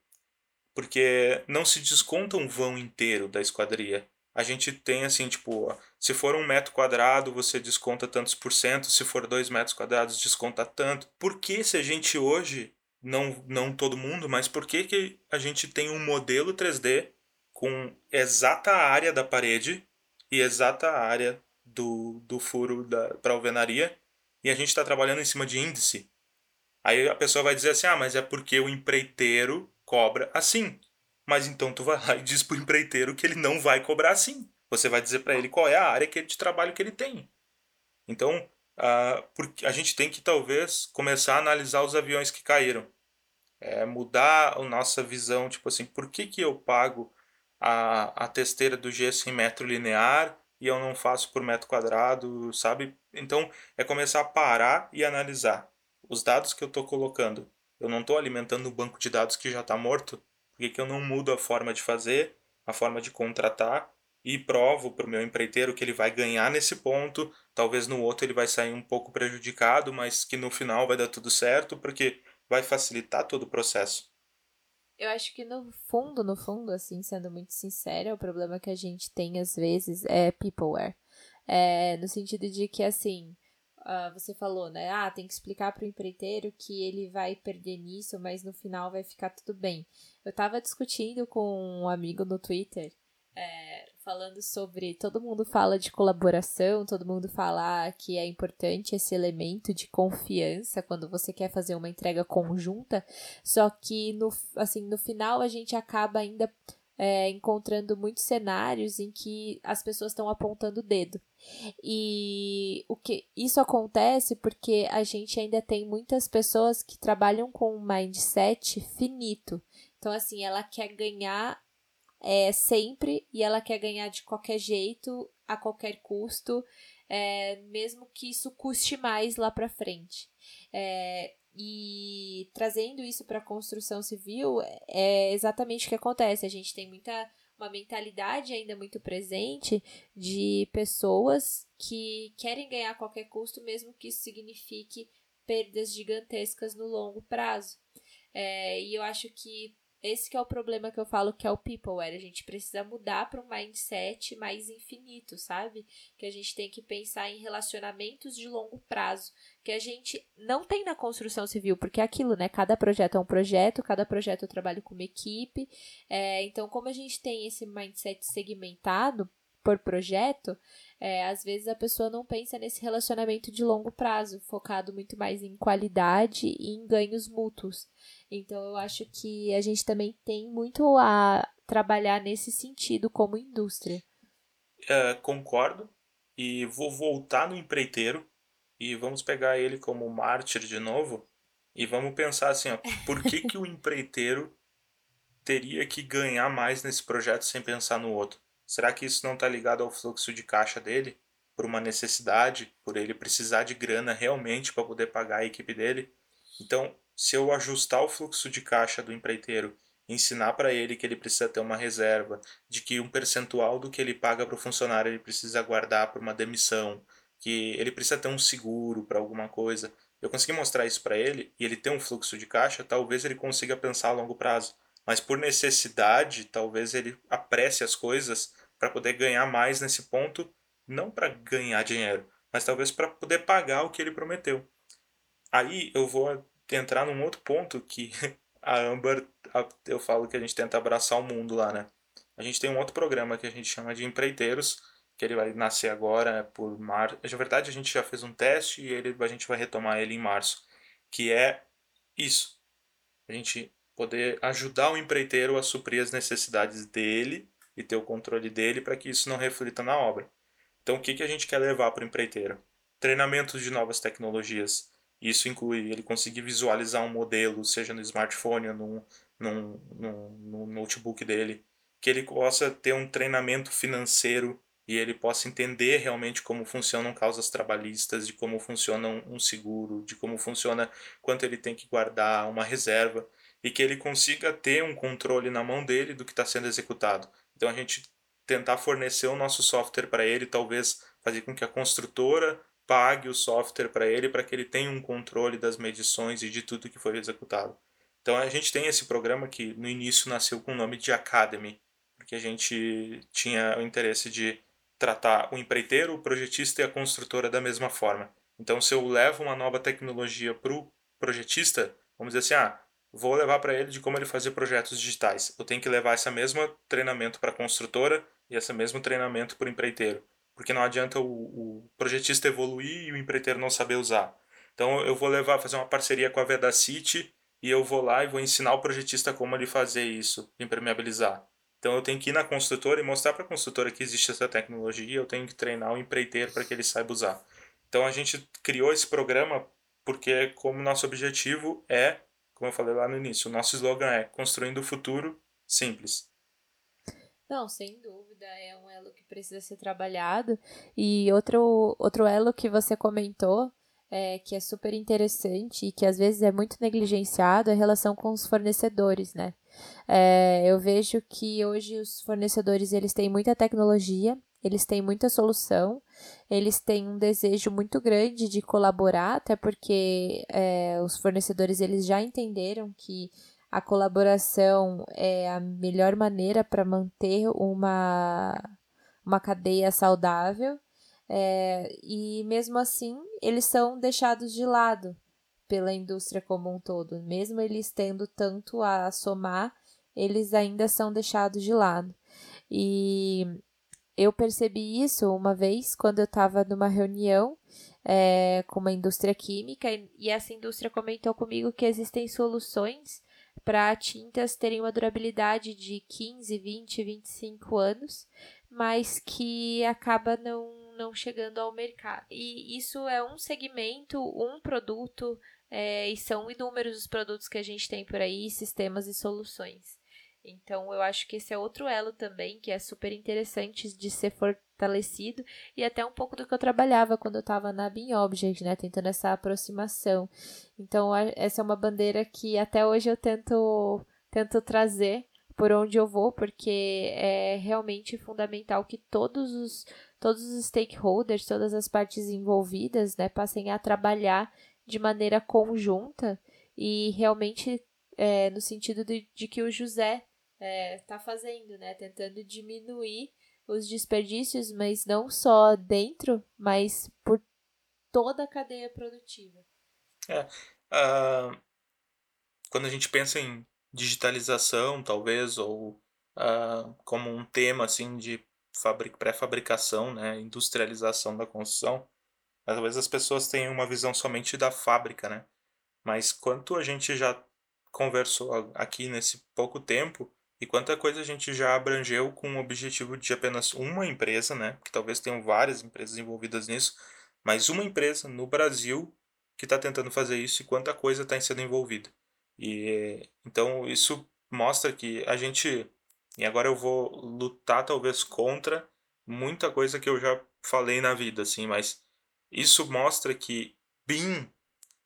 porque não se desconta um vão inteiro da esquadria. A gente tem assim, tipo, se for um metro quadrado, você desconta tantos por cento, se for dois metros quadrados, desconta tanto. Por que se a gente hoje... Não, não todo mundo, mas por que, que a gente tem um modelo três D com exata área da parede e exata área do, do furo para alvenaria, e a gente está trabalhando em cima de índice? Aí a pessoa vai dizer assim, ah, mas é porque o empreiteiro cobra assim. Mas então tu vai lá e diz para o empreiteiro que ele não vai cobrar assim. Você vai dizer para ele qual é a área que ele, de trabalho que ele tem. Então... Uh, porque a gente tem que talvez começar a analisar os aviões que caíram, é, mudar a nossa visão, tipo assim, por que, que eu pago a, a testeira do gesso em metro linear e eu não faço por metro quadrado, sabe? Então é começar a parar e analisar os dados que eu estou colocando. Eu não estou alimentando um banco de dados que já está morto. Por que, que eu não mudo a forma de fazer, a forma de contratar, e provo para o meu empreiteiro que ele vai ganhar nesse ponto? Talvez no outro ele vai sair um pouco prejudicado, mas que no final vai dar tudo certo, porque vai facilitar todo o processo. Eu acho que no fundo, no fundo, assim, sendo muito sincera, o problema que a gente tem às vezes é peopleware. É, no sentido de que, assim, uh, você falou, né? Ah, tem que explicar para o empreiteiro que ele vai perder nisso, mas no final vai ficar tudo bem. Eu estava discutindo com um amigo no Twitter, é, falando sobre, todo mundo fala de colaboração, todo mundo fala que é importante esse elemento de confiança quando você quer fazer uma entrega conjunta, só que no, assim, no final a gente acaba ainda é, encontrando muitos cenários em que as pessoas estão apontando o dedo. E o que, isso acontece porque a gente ainda tem muitas pessoas que trabalham com um mindset finito. Então, assim, ela quer ganhar... É, sempre, e ela quer ganhar de qualquer jeito, a qualquer custo, é, mesmo que isso custe mais lá para frente. É, e trazendo isso para a construção civil, é exatamente o que acontece. A gente tem muita, uma mentalidade ainda muito presente de pessoas que querem ganhar a qualquer custo, mesmo que isso signifique perdas gigantescas no longo prazo. É, e eu acho que esse que é o problema que eu falo, que é o peopleware. A gente precisa mudar para um mindset mais infinito, sabe? Que a gente tem que pensar em relacionamentos de longo prazo, que a gente não tem na construção civil, porque é aquilo, né? Cada projeto é um projeto, cada projeto eu trabalho com uma equipe. É, então, como a gente tem esse mindset segmentado por projeto, é, às vezes a pessoa não pensa nesse relacionamento de longo prazo, focado muito mais em qualidade e em ganhos mútuos. Então, eu acho que a gente também tem muito a trabalhar nesse sentido como indústria. É, concordo. E vou voltar no empreiteiro e vamos pegar ele como mártir de novo e vamos pensar assim, ó, por que, que o empreiteiro teria que ganhar mais nesse projeto sem pensar no outro? Será que isso não está ligado ao fluxo de caixa dele? Por uma necessidade? Por ele precisar de grana realmente para poder pagar a equipe dele? Então... se eu ajustar o fluxo de caixa do empreiteiro, ensinar para ele que ele precisa ter uma reserva, de que um percentual do que ele paga para o funcionário ele precisa guardar para uma demissão, que ele precisa ter um seguro para alguma coisa, eu consegui mostrar isso para ele e ele ter um fluxo de caixa, talvez ele consiga pensar a longo prazo. Mas por necessidade, talvez ele apresse as coisas para poder ganhar mais nesse ponto não para ganhar dinheiro, mas talvez para poder pagar o que ele prometeu. Aí eu vou entrar num outro ponto que a Âmbar, eu falo que a gente tenta abraçar o mundo lá, né? A gente tem um outro programa que a gente chama de Empreiteiros, que ele vai nascer agora por março. Na verdade, a gente já fez um teste e ele, a gente vai retomar ele em março, que é isso. A gente poder ajudar o empreiteiro a suprir as necessidades dele e ter o controle dele para que isso não reflita na obra. Então, o que, que a gente quer levar para o empreiteiro? Treinamentos de novas tecnologias. Isso inclui ele conseguir visualizar um modelo, seja no smartphone ou num, num, num, num notebook dele, que ele possa ter um treinamento financeiro e ele possa entender realmente como funcionam causas trabalhistas, de como funciona um seguro, de como funciona quanto ele tem que guardar, uma reserva, e que ele consiga ter um controle na mão dele do que está sendo executado. Então a gente tentar fornecer o nosso software para ele, talvez fazer com que a construtora pague o software para ele, para que ele tenha um controle das medições e de tudo que foi executado. Então a gente tem esse programa que no início nasceu com o nome de Academy, porque a gente tinha o interesse de tratar o empreiteiro, o projetista e a construtora da mesma forma. Então se eu levo uma nova tecnologia para o projetista, vamos dizer assim, ah, vou levar para ele de como ele fazer projetos digitais. Eu tenho que levar esse mesmo treinamento para a construtora e esse mesmo treinamento para o empreiteiro. Porque não adianta o, o projetista evoluir e o empreiteiro não saber usar. Então eu vou levar, fazer uma parceria com a Vedacit e eu vou lá e vou ensinar o projetista como ele fazer isso, impermeabilizar. Então eu tenho que ir na construtora e mostrar para a construtora que existe essa tecnologia, eu tenho que treinar o empreiteiro para que ele saiba usar. Então a gente criou esse programa porque como nosso objetivo é, como eu falei lá no início, o nosso slogan é Construindo o Futuro Simples. Não, sem dúvida, é um elo que precisa ser trabalhado. E outro, outro elo que você comentou, é, que é super interessante e que às vezes é muito negligenciado, é a relação com os fornecedores, né? É, eu vejo que hoje os fornecedores, eles têm muita tecnologia, eles têm muita solução, eles têm um desejo muito grande de colaborar, até porque é, os fornecedores, eles já entenderam que a colaboração é a melhor maneira para manter uma, uma cadeia saudável, é, e mesmo assim eles são deixados de lado pela indústria como um todo. Mesmo eles tendo tanto a somar, eles ainda são deixados de lado. E eu percebi isso uma vez quando eu estava numa reunião é, com uma indústria química e, e essa indústria comentou comigo que existem soluções para tintas terem uma durabilidade de quinze, vinte, vinte e cinco anos, mas que acaba não, não chegando ao mercado. E isso é um segmento, um produto, é, e são inúmeros os produtos que a gente tem por aí, sistemas e soluções. Então, eu acho que esse é outro elo também, que é super interessante de ser fortalecido, e até um pouco do que eu trabalhava quando eu estava na Bean Object, né, tentando essa aproximação. Então, essa é uma bandeira que até hoje eu tento, tento trazer por onde eu vou, porque é realmente fundamental que todos os, todos os stakeholders, todas as partes envolvidas, né, passem a trabalhar de maneira conjunta e realmente é, no sentido de, de que o José está é, fazendo, né? Tentando diminuir os desperdícios, mas não só dentro, mas por toda a cadeia produtiva. É, uh, quando a gente pensa em digitalização, talvez, ou uh, como um tema assim, de fabric, pré-fabricação, né? Industrialização da construção, talvez as pessoas tenham uma visão somente da fábrica, né? Mas quanto a gente já conversou aqui nesse pouco tempo, e quanta coisa a gente já abrangeu com o objetivo de apenas uma empresa, né? Porque talvez tenham várias empresas envolvidas nisso, mas uma empresa no Brasil que está tentando fazer isso e quanta coisa está sendo envolvida. E, então isso mostra que a gente, e agora eu vou lutar talvez contra muita coisa que eu já falei na vida, assim, mas isso mostra que BIM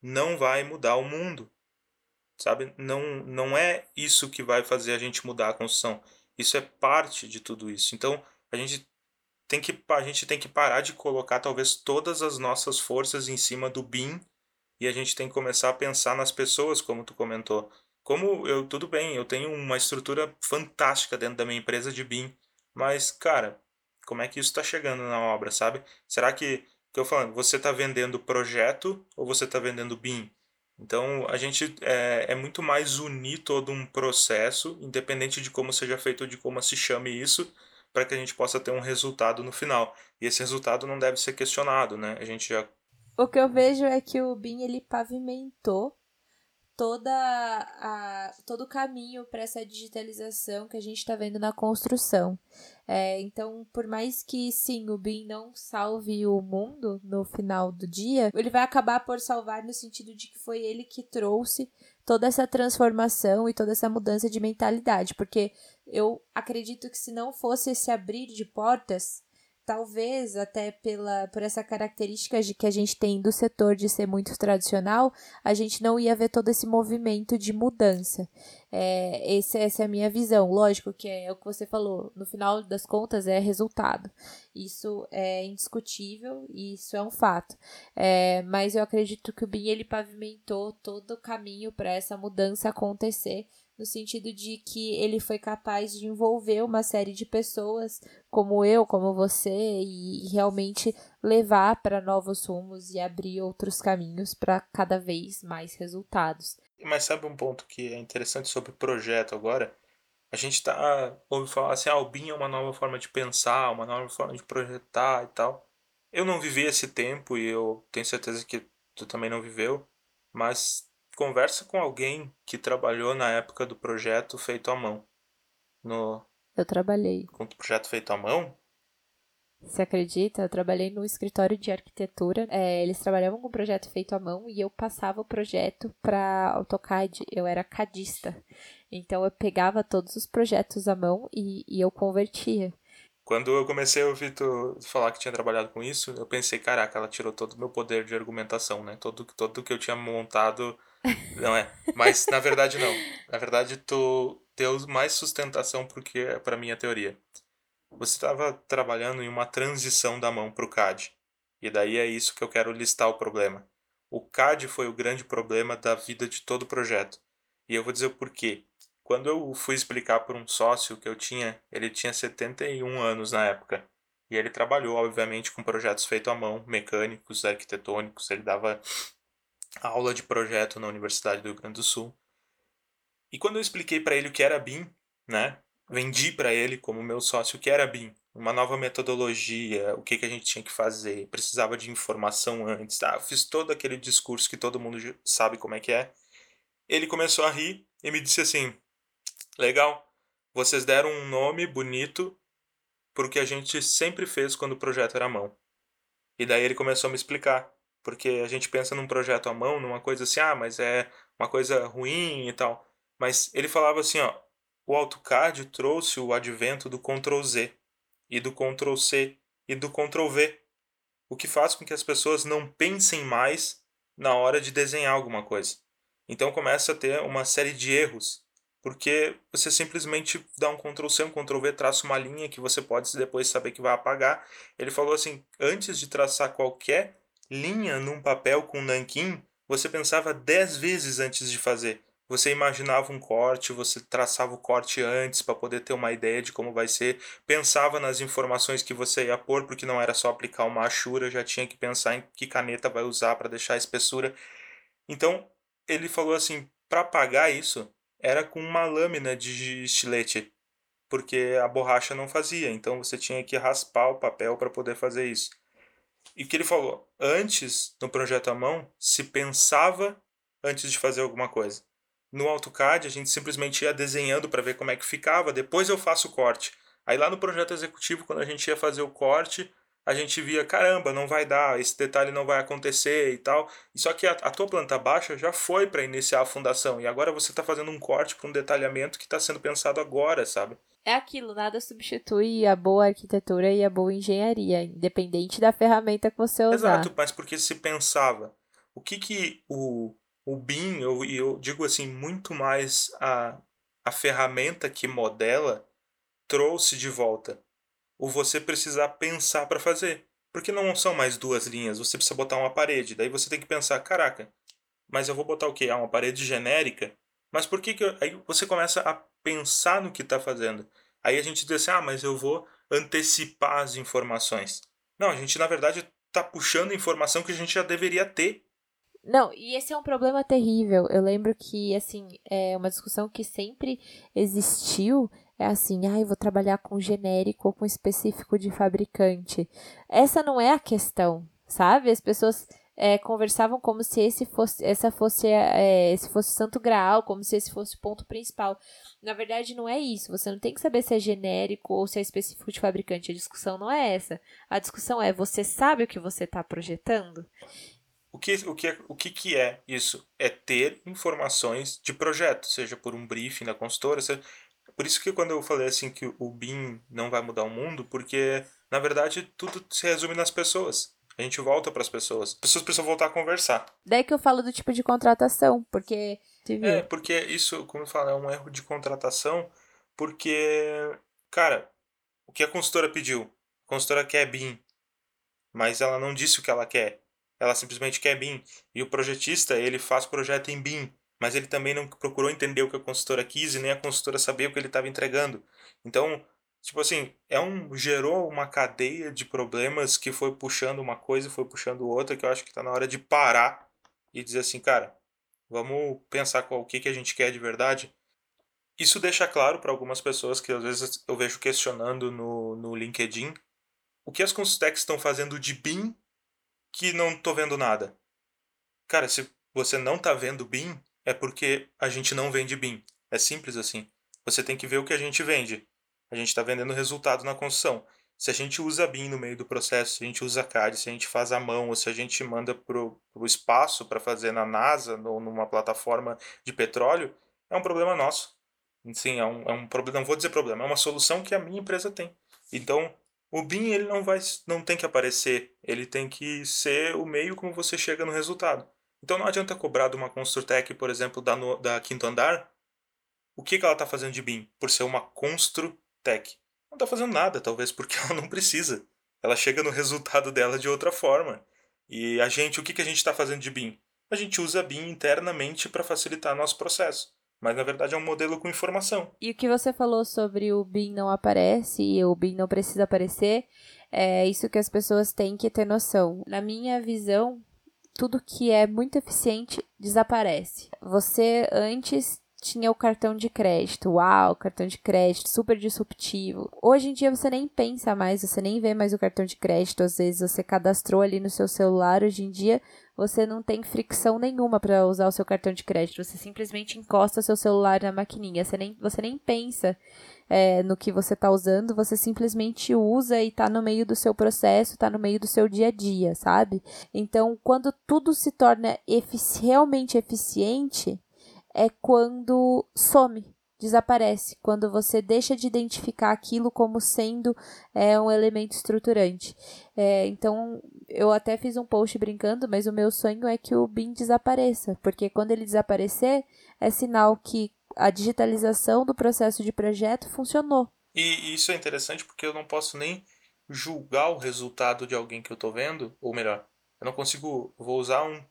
não vai mudar o mundo. Sabe? Não, não é isso que vai fazer a gente mudar a construção. Isso é parte de tudo isso. Então, a gente tem que, a gente tem que parar de colocar talvez todas as nossas forças em cima do BIM e a gente tem que começar a pensar nas pessoas, como tu comentou. Como eu, tudo bem, eu tenho uma estrutura fantástica dentro da minha empresa de BIM, mas, cara, como é que isso está chegando na obra, sabe? Será que, que eu falando, você está vendendo projeto ou você está vendendo B I M? Então, a gente é, é muito mais unir todo um processo, independente de como seja feito ou de como se chame isso, para que a gente possa ter um resultado no final. E esse resultado não deve ser questionado, né? A gente já... O que eu vejo é que o B I M, ele pavimentou toda a, todo o caminho para essa digitalização que a gente está vendo na construção. É, então, por mais que, sim, o B I M não salve o mundo no final do dia, ele vai acabar por salvar no sentido de que foi ele que trouxe toda essa transformação e toda essa mudança de mentalidade, porque eu acredito que se não fosse esse abrir de portas, talvez até pela, por essa característica de que a gente tem do setor de ser muito tradicional, a gente não ia ver todo esse movimento de mudança. É, esse, essa é a minha visão. Lógico que é, é o que você falou, no final das contas é resultado. Isso é indiscutível e isso é um fato. É, mas eu acredito que o B I M, ele pavimentou todo o caminho para essa mudança acontecer, no sentido de que ele foi capaz de envolver uma série de pessoas como eu, como você, e realmente levar para novos rumos e abrir outros caminhos para cada vez mais resultados. Mas sabe um ponto que é interessante sobre o projeto agora? A gente tá, ouve falar assim, ah, o B I M é uma nova forma de pensar, uma nova forma de projetar e tal. Eu não vivi esse tempo e eu tenho certeza que tu também não viveu, mas... Conversa com alguém que trabalhou na época do projeto feito à mão. No... Eu trabalhei. Com o projeto feito à mão? Você acredita? Eu trabalhei no escritório de arquitetura. É, eles trabalhavam com o projeto feito à mão e eu passava o projeto para AutoCAD. Eu era cadista. Então eu pegava todos os projetos à mão e, e eu convertia. Quando eu comecei a ouvir tu falar que tinha trabalhado com isso, eu pensei, caraca, ela tirou todo o meu poder de argumentação, né? Todo o que eu tinha montado... Não é, mas na verdade não. Na verdade tu deu mais sustentação porque, pra minha teoria. Você estava trabalhando em uma transição da mão pro C A D. E daí é isso que eu quero listar o problema. O C A D foi o grande problema da vida de todo o projeto. E eu vou dizer o porquê. Quando eu fui explicar por um sócio que eu tinha, ele tinha setenta e um anos na época. E ele trabalhou, obviamente, com projetos feitos à mão, mecânicos, arquitetônicos, ele dava... a aula de projeto na Universidade do Rio Grande do Sul. E quando eu expliquei para ele o que era B I M, né? Vendi para ele, como meu sócio, o que era B I M. Uma nova metodologia, o que, que a gente tinha que fazer, precisava de informação antes. Ah, eu fiz todo aquele discurso que todo mundo sabe como é que é. Ele começou a rir e me disse assim, legal, vocês deram um nome bonito pro que a gente sempre fez quando o projeto era à mão. E daí ele começou a me explicar. Porque a gente pensa num projeto à mão, numa coisa assim, ah, mas é uma coisa ruim e tal. Mas ele falava assim, ó, o AutoCAD trouxe o advento do control Z, e do control C, e do control V. O que faz com que as pessoas não pensem mais na hora de desenhar alguma coisa. Então começa a ter uma série de erros, porque você simplesmente dá um control C, um control V, traça uma linha que você pode depois saber que vai apagar. Ele falou assim, antes de traçar qualquer... linha num papel com nanquim, você pensava dez vezes antes de fazer. Você imaginava um corte, você traçava o corte antes para poder ter uma ideia de como vai ser. Pensava nas informações que você ia pôr, porque não era só aplicar uma achura, já tinha que pensar em que caneta vai usar para deixar a espessura. Então, ele falou assim, para apagar isso, era com uma lâmina de estilete, porque a borracha não fazia, então você tinha que raspar o papel para poder fazer isso. E o que ele falou, antes, no projeto à mão, se pensava antes de fazer alguma coisa. No AutoCAD, a gente simplesmente ia desenhando para ver como é que ficava, depois eu faço o corte. Aí lá no projeto executivo, quando a gente ia fazer o corte, a gente via, caramba, não vai dar, esse detalhe não vai acontecer e tal. Só que a, a tua planta baixa já foi para iniciar a fundação, e agora você está fazendo um corte para um detalhamento que está sendo pensado agora, sabe? É aquilo, nada substitui a boa arquitetura e a boa engenharia, independente da ferramenta que você usar. Exato, mas porque se pensava, o que que o, o B I M, e eu, eu digo assim, muito mais a, a ferramenta que modela, trouxe de volta? O você precisar pensar para fazer. Porque não são mais duas linhas, você precisa botar uma parede, daí você tem que pensar, caraca, mas eu vou botar o quê? Ah, uma parede genérica? Mas por que que eu... Aí você começa a pensar no que está fazendo. Aí a gente diz assim, ah, mas eu vou antecipar as informações. Não, a gente, na verdade, está puxando informação que a gente já deveria ter. Não, e esse é um problema terrível. Eu lembro que, assim, é uma discussão que sempre existiu. É assim, ah, eu vou trabalhar com genérico ou com específico de fabricante. Essa não é a questão, sabe? As pessoas é, conversavam como se esse fosse, essa fosse, é, esse fosse o Santo Graal, como se esse fosse o ponto principal. Na verdade, não é isso. Você não tem que saber se é genérico ou se é específico de fabricante. A discussão não é essa. A discussão é, você sabe o que você está projetando? O que, o, que é, o que que é isso? É ter informações de projeto, seja por um briefing da consultora. Seja... Por isso que quando eu falei assim que o B I M não vai mudar o mundo, porque, na verdade, tudo se resume nas pessoas. A gente volta para as pessoas. As pessoas precisam voltar a conversar. Daí que eu falo do tipo de contratação, porque... É, porque isso, como eu falo, é um erro de contratação, porque, cara, o que a consultora pediu? A consultora quer B I M, mas ela não disse o que ela quer. Ela simplesmente quer B I M. E o projetista, ele faz projeto em B I M, mas ele também não procurou entender o que a consultora quis e nem a consultora sabia o que ele estava entregando. Então, tipo assim, é um, gerou uma cadeia de problemas que foi puxando uma coisa, foi puxando outra, que eu acho que está na hora de parar e dizer assim, cara, vamos pensar qual, o que, que a gente quer de verdade. Isso deixa claro para algumas pessoas que às vezes eu vejo questionando no, no LinkedIn o que as consultechs estão fazendo de B I M que não tô vendo nada. Cara, se você não tá vendo B I M, é porque a gente não vende B I M. É simples assim. Você tem que ver o que a gente vende. A gente tá vendendo resultado na construção. Se a gente usa B I M no meio do processo, se a gente usa C A D, se a gente faz à mão, ou se a gente manda pro, pro espaço para fazer na NASA, ou numa plataforma de petróleo, é um problema nosso. Sim, é um, é um problema, não vou dizer problema, é uma solução que a minha empresa tem. Então, o B I M, ele não, vai, não tem que aparecer, ele tem que ser o meio como você chega no resultado. Então não adianta cobrar de uma Construtech, por exemplo, da, no, da Quinto Andar, o que, que ela está fazendo de B I M, por ser uma Construtech. Não está fazendo nada, talvez porque ela não precisa. Ela chega no resultado dela de outra forma. E a gente, o que, que a gente está fazendo de B I M? A gente usa B I M internamente para facilitar nosso processo. Mas, na verdade, é um modelo com informação. E o que você falou sobre o B I M não aparece e o B I M não precisa aparecer, é isso que as pessoas têm que ter noção. Na minha visão, tudo que é muito eficiente desaparece. Você, antes, tinha o cartão de crédito. Uau, cartão de crédito, super disruptivo. Hoje em dia, você nem pensa mais, você nem vê mais o cartão de crédito. Às vezes, você cadastrou ali no seu celular. Hoje em dia, você não tem fricção nenhuma para usar o seu cartão de crédito. Você simplesmente encosta seu celular na maquininha. Você nem, você nem pensa é, no que você está usando. Você simplesmente usa e está no meio do seu processo, está no meio do seu dia a dia, sabe? Então, quando tudo se torna efici- realmente eficiente, é quando some, desaparece. Quando você deixa de identificar aquilo como sendo é, um elemento estruturante. É, então, eu até fiz um post brincando, mas o meu sonho é que o B I M desapareça, porque quando ele desaparecer, é sinal que a digitalização do processo de projeto funcionou. E isso é interessante porque eu não posso nem julgar o resultado de alguém que eu estou vendo, ou melhor, eu não consigo, vou usar um,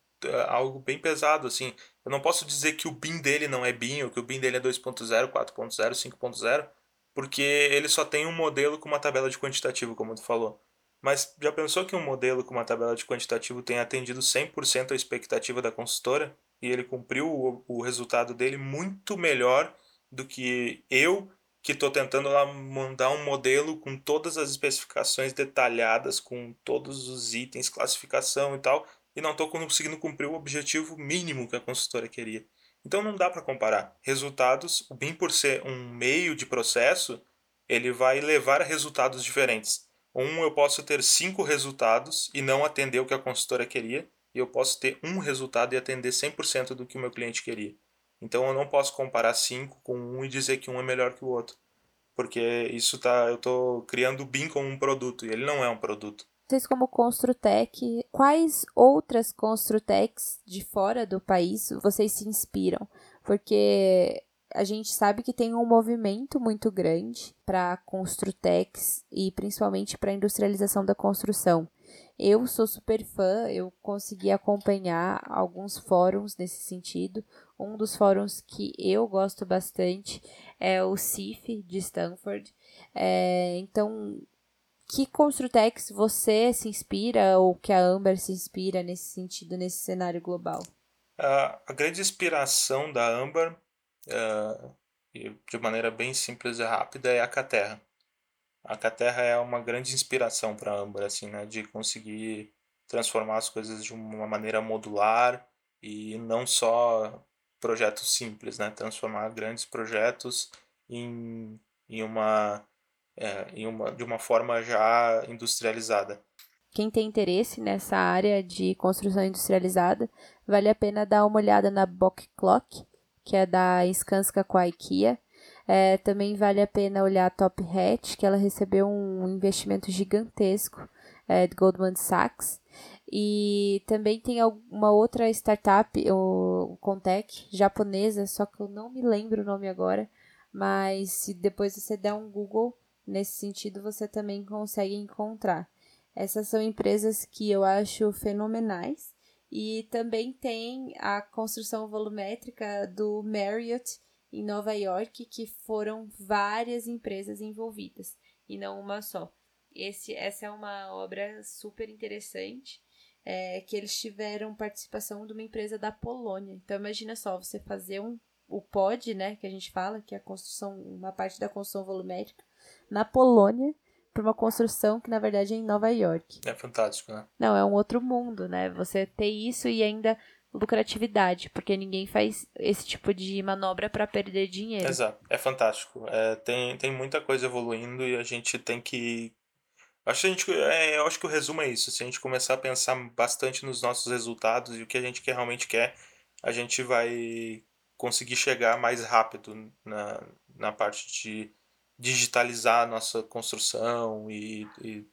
algo bem pesado, assim, eu não posso dizer que o B I M dele não é B I M, ou que o B I M dele é dois ponto zero, quatro ponto zero, cinco ponto zero, porque ele só tem um modelo com uma tabela de quantitativo, como tu falou. Mas já pensou que um modelo com uma tabela de quantitativo tenha atendido cem por cento a expectativa da consultora e ele cumpriu o, o resultado dele muito melhor do que eu, que estou tentando lá mandar um modelo com todas as especificações detalhadas, com todos os itens, classificação e tal, e não estou conseguindo cumprir o objetivo mínimo que a consultora queria. Então não dá para comparar. Resultados, o B I M por ser um meio de processo, ele vai levar a resultados diferentes. Um, eu posso ter cinco resultados e não atender o que a consultora queria, e eu posso ter um resultado e atender cem por cento do que o meu cliente queria. Então eu não posso comparar cinco com um e dizer que um é melhor que o outro, porque isso tá, eu estou criando o B I M como um produto, e ele não é um produto. Vocês como Construtech, quais outras Construtechs de fora do país vocês se inspiram? Porque a gente sabe que tem um movimento muito grande para Construtechs e principalmente para a industrialização da construção. Eu sou super fã, eu consegui acompanhar alguns fóruns nesse sentido. Um dos fóruns que eu gosto bastante é o C I F E de Stanford. É, então, que Construtex você se inspira ou que a Âmbar se inspira nesse sentido, nesse cenário global? A, a grande inspiração da Âmbar, uh, de maneira bem simples e rápida, é a Katerra. A Katerra é uma grande inspiração para a Âmbar, assim, né, de conseguir transformar as coisas de uma maneira modular e não só projetos simples, né, transformar grandes projetos em, em uma... É, em uma, de uma forma já industrializada. Quem tem interesse nessa área de construção industrializada, vale a pena dar uma olhada na BOKLOK, que é da Skanska com a IKEA. É, também vale a pena olhar a Top Hat, que ela recebeu um investimento gigantesco é, de Goldman Sachs. E também tem uma outra startup, o Contec, japonesa, só que eu não me lembro o nome agora, mas se depois você der um Google... Nesse sentido, você também consegue encontrar. Essas são empresas que eu acho fenomenais. E também tem a construção volumétrica do Marriott em Nova York, que foram várias empresas envolvidas, e não uma só. Esse, essa é uma obra super interessante, é, que eles tiveram participação de uma empresa da Polônia. Então, imagina só, você fazer um, o P O D, né, que a gente fala, que é a construção, uma parte da construção volumétrica, na Polônia, para uma construção que, na verdade, é em Nova York. É fantástico, né? Não, é um outro mundo, né? Você ter isso e ainda lucratividade, porque ninguém faz esse tipo de manobra para perder dinheiro. Exato, é fantástico. É, tem, tem muita coisa evoluindo e a gente tem que... Acho que a gente, é, eu acho que o resumo é isso. Se a gente começar a pensar bastante nos nossos resultados e o que a gente realmente quer, a gente vai conseguir chegar mais rápido na, na parte de... digitalizar a nossa construção e, e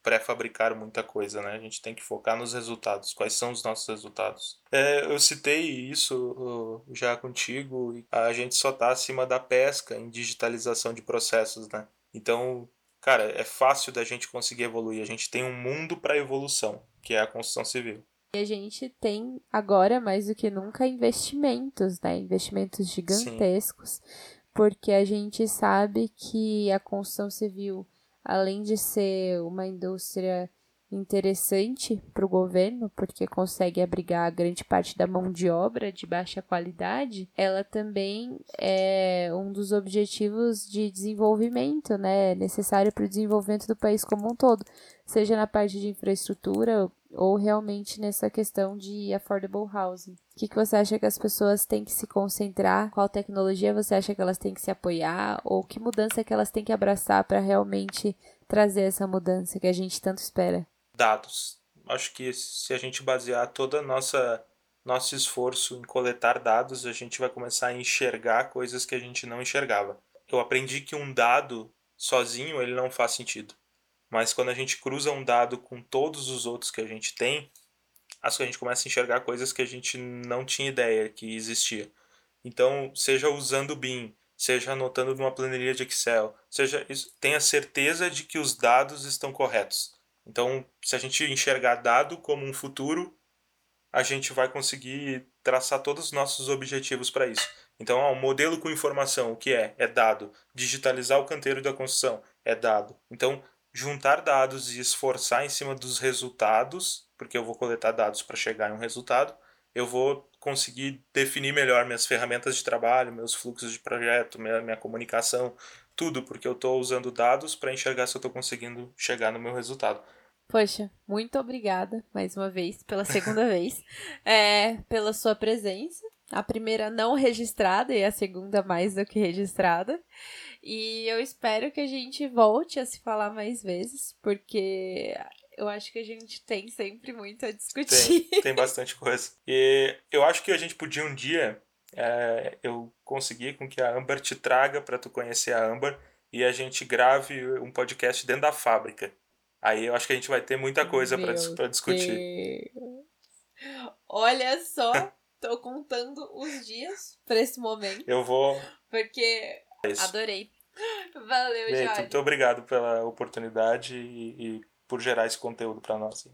pré-fabricar muita coisa, né? A gente tem que focar nos resultados. Quais são os nossos resultados? É, eu citei isso já contigo. A gente só está acima da pesca em digitalização de processos, né? Então, cara, é fácil da gente conseguir evoluir. A gente tem um mundo para evolução, que é a construção civil. E a gente tem agora, mais do que nunca, investimentos, né? Investimentos gigantescos. Sim. Porque a gente sabe que a construção civil, além de ser uma indústria interessante para o governo, porque consegue abrigar grande parte da mão de obra de baixa qualidade, ela também é um dos objetivos de desenvolvimento, né, necessário para o desenvolvimento do país como um todo, seja na parte de infraestrutura ou realmente nessa questão de affordable housing. O que, que você acha que as pessoas têm que se concentrar? Qual tecnologia você acha que elas têm que se apoiar? Ou que mudança que elas têm que abraçar para realmente trazer essa mudança que a gente tanto espera? Dados. Acho que se a gente basear todo nossa nosso esforço em coletar dados, a gente vai começar a enxergar coisas que a gente não enxergava. Eu aprendi que um dado sozinho ele não faz sentido. Mas quando a gente cruza um dado com todos os outros que a gente tem, acho que a gente começa a enxergar coisas que a gente não tinha ideia que existia. Então, seja usando o BIM, seja anotando numa planilha de Excel, seja isso, tenha certeza de que os dados estão corretos. Então, se a gente enxergar dado como um futuro, a gente vai conseguir traçar todos os nossos objetivos para isso. Então, ó, um modelo com informação, o que é? É dado. Digitalizar o canteiro da construção, é dado. Então, juntar dados e esforçar em cima dos resultados, porque eu vou coletar dados para chegar em um resultado, eu vou conseguir definir melhor minhas ferramentas de trabalho, meus fluxos de projeto, minha, minha comunicação, tudo, porque eu estou usando dados para enxergar se eu estou conseguindo chegar no meu resultado. Poxa, muito obrigada, mais uma vez, pela segunda vez, é, pela sua presença. A primeira não registrada e a segunda mais do que registrada. E eu espero que a gente volte a se falar mais vezes, porque eu acho que a gente tem sempre muito a discutir. Tem, tem bastante coisa. E eu acho que a gente podia um dia, é, eu conseguir com que a Âmbar te traga para tu conhecer a Âmbar e a gente grave um podcast dentro da fábrica. Aí eu acho que a gente vai ter muita coisa para discutir. Deus. Olha só, tô contando os dias para esse momento. Eu vou... Porque... Isso. Adorei. Valeu, Jorge. Muito obrigado pela oportunidade e, e por gerar esse conteúdo para nós.